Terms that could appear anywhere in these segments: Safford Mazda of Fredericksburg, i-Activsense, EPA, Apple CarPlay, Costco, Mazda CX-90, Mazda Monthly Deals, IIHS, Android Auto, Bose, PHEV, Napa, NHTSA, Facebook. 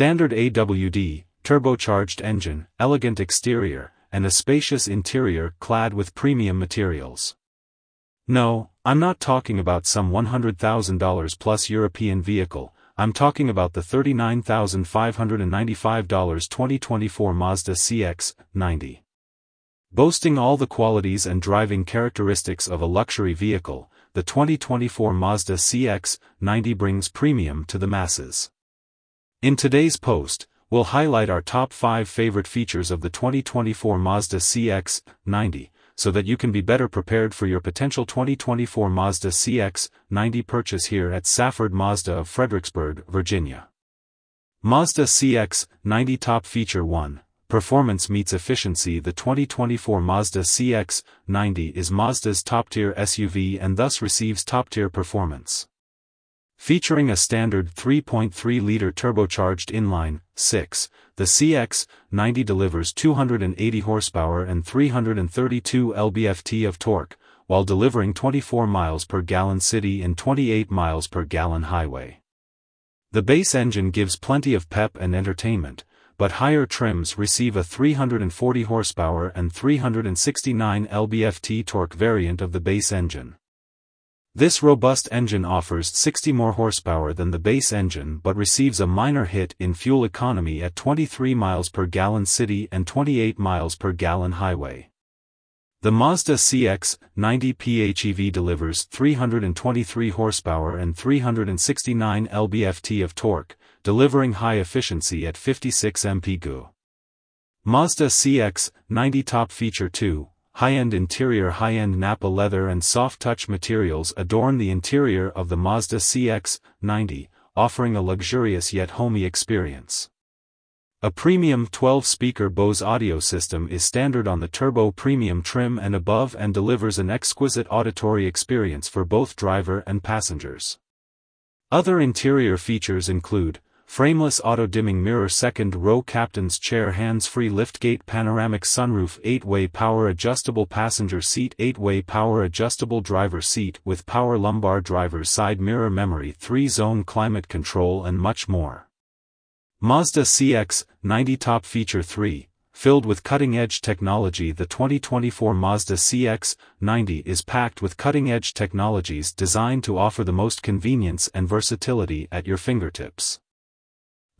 Standard AWD, turbocharged engine, elegant exterior, and a spacious interior clad with premium materials. No, I'm not talking about some $100,000 plus European vehicle, I'm talking about the $39,595 2024 Mazda CX-90. Boasting all the qualities and driving characteristics of a luxury vehicle, the 2024 Mazda CX-90 brings premium to the masses. In today's post, we'll highlight our top 5 favorite features of the 2024 Mazda CX-90, so that you can be better prepared for your potential 2024 Mazda CX-90 purchase here at Safford Mazda of Fredericksburg, Virginia. Mazda CX-90 Top Feature 1. Performance meets efficiency. The 2024 Mazda CX-90 is Mazda's top-tier SUV and thus receives top-tier performance. Featuring a standard 3.3-liter turbocharged inline-6, the CX-90 delivers 280 horsepower and 332 lb-ft of torque, while delivering 24 miles per gallon city and 28 miles per gallon highway. The base engine gives plenty of pep and entertainment, but higher trims receive a 340 horsepower and 369 lb-ft torque variant of the base engine. This robust engine offers 60 more horsepower than the base engine but receives a minor hit in fuel economy at 23 miles per gallon city and 28 miles per gallon highway. The Mazda CX-90 PHEV delivers 323 horsepower and 369 lb-ft of torque, delivering high efficiency at 56 mpg. Mazda CX-90 Top Feature 2. High-end interior. High-end Napa leather and soft-touch materials adorn the interior of the Mazda CX-90, offering a luxurious yet homey experience. A premium 12-speaker Bose audio system is standard on the turbo premium trim and above and delivers an exquisite auditory experience for both driver and passengers. Other interior features include frameless auto-dimming mirror, second-row captain's chair, hands-free liftgate, panoramic sunroof, 8-way power-adjustable passenger seat, 8-way power-adjustable driver seat with power lumbar, driver's side mirror, memory, 3-zone climate control, and much more. Mazda CX-90 Top Feature 3. Filled with cutting-edge technology. The 2024 Mazda CX-90 is packed with cutting-edge technologies designed to offer the most convenience and versatility at your fingertips.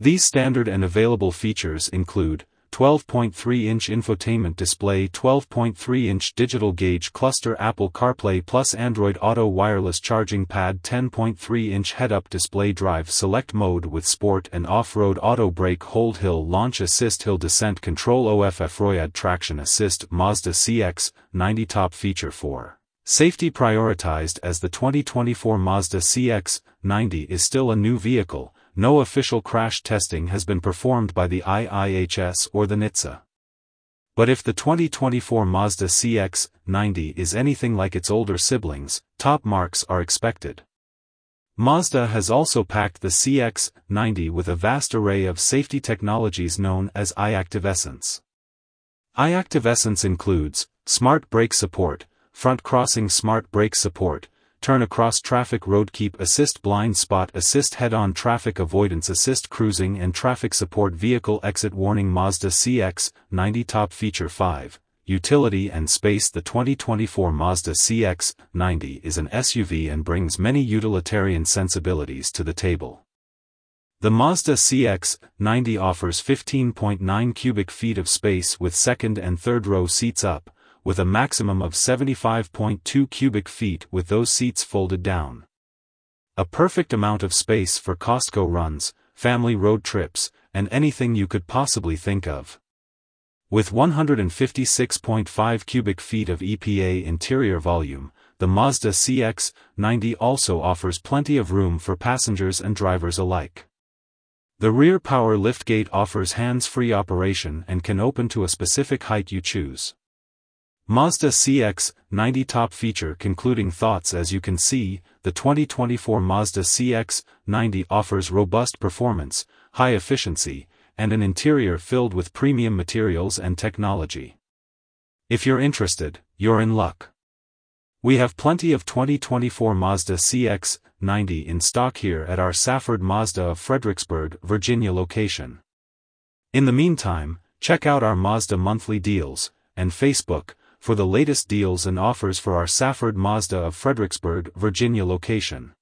These standard and available features include 12.3-inch infotainment display, 12.3-inch digital gauge cluster, Apple CarPlay plus Android Auto wireless charging pad, 10.3-inch head-up display, drive select mode with sport and off-road, auto brake hold, hill launch assist, hill descent control, OFF Royad traction assist. Mazda CX-90 Top Feature 4. Safety prioritized. As the 2024 Mazda CX-90 is still a new vehicle, no official crash testing has been performed by the IIHS or the NHTSA. But if the 2024 Mazda CX-90 is anything like its older siblings, top marks are expected. Mazda has also packed the CX-90 with a vast array of safety technologies known as i-Activsense. i-Activsense includes smart brake support, front crossing smart brake support, turn across traffic, road keep assist, blind spot assist, head-on traffic avoidance assist, cruising and traffic support, vehicle exit warning. Mazda CX-90 Top Feature 5. Utility and space. The 2024 Mazda CX-90 is an SUV and brings many utilitarian sensibilities to the table. The Mazda CX-90 offers 15.9 cubic feet of space with second and third row seats up, with a maximum of 75.2 cubic feet with those seats folded down. A perfect amount of space for Costco runs, family road trips, and anything you could possibly think of. With 156.5 cubic feet of EPA interior volume, the Mazda CX-90 also offers plenty of room for passengers and drivers alike. The rear power liftgate offers hands-free operation and can open to a specific height you choose. Mazda CX-90 Top Feature. Concluding thoughts. As you can see, the 2024 Mazda CX-90 offers robust performance, high efficiency, and an interior filled with premium materials and technology. If you're interested, you're in luck. We have plenty of 2024 Mazda CX-90 CX-90 in stock here at our Safford Mazda of Fredericksburg, Virginia location. In the meantime, check out our Mazda Monthly Deals and Facebook for the latest deals and offers for our Safford Mazda of Fredericksburg, Virginia location.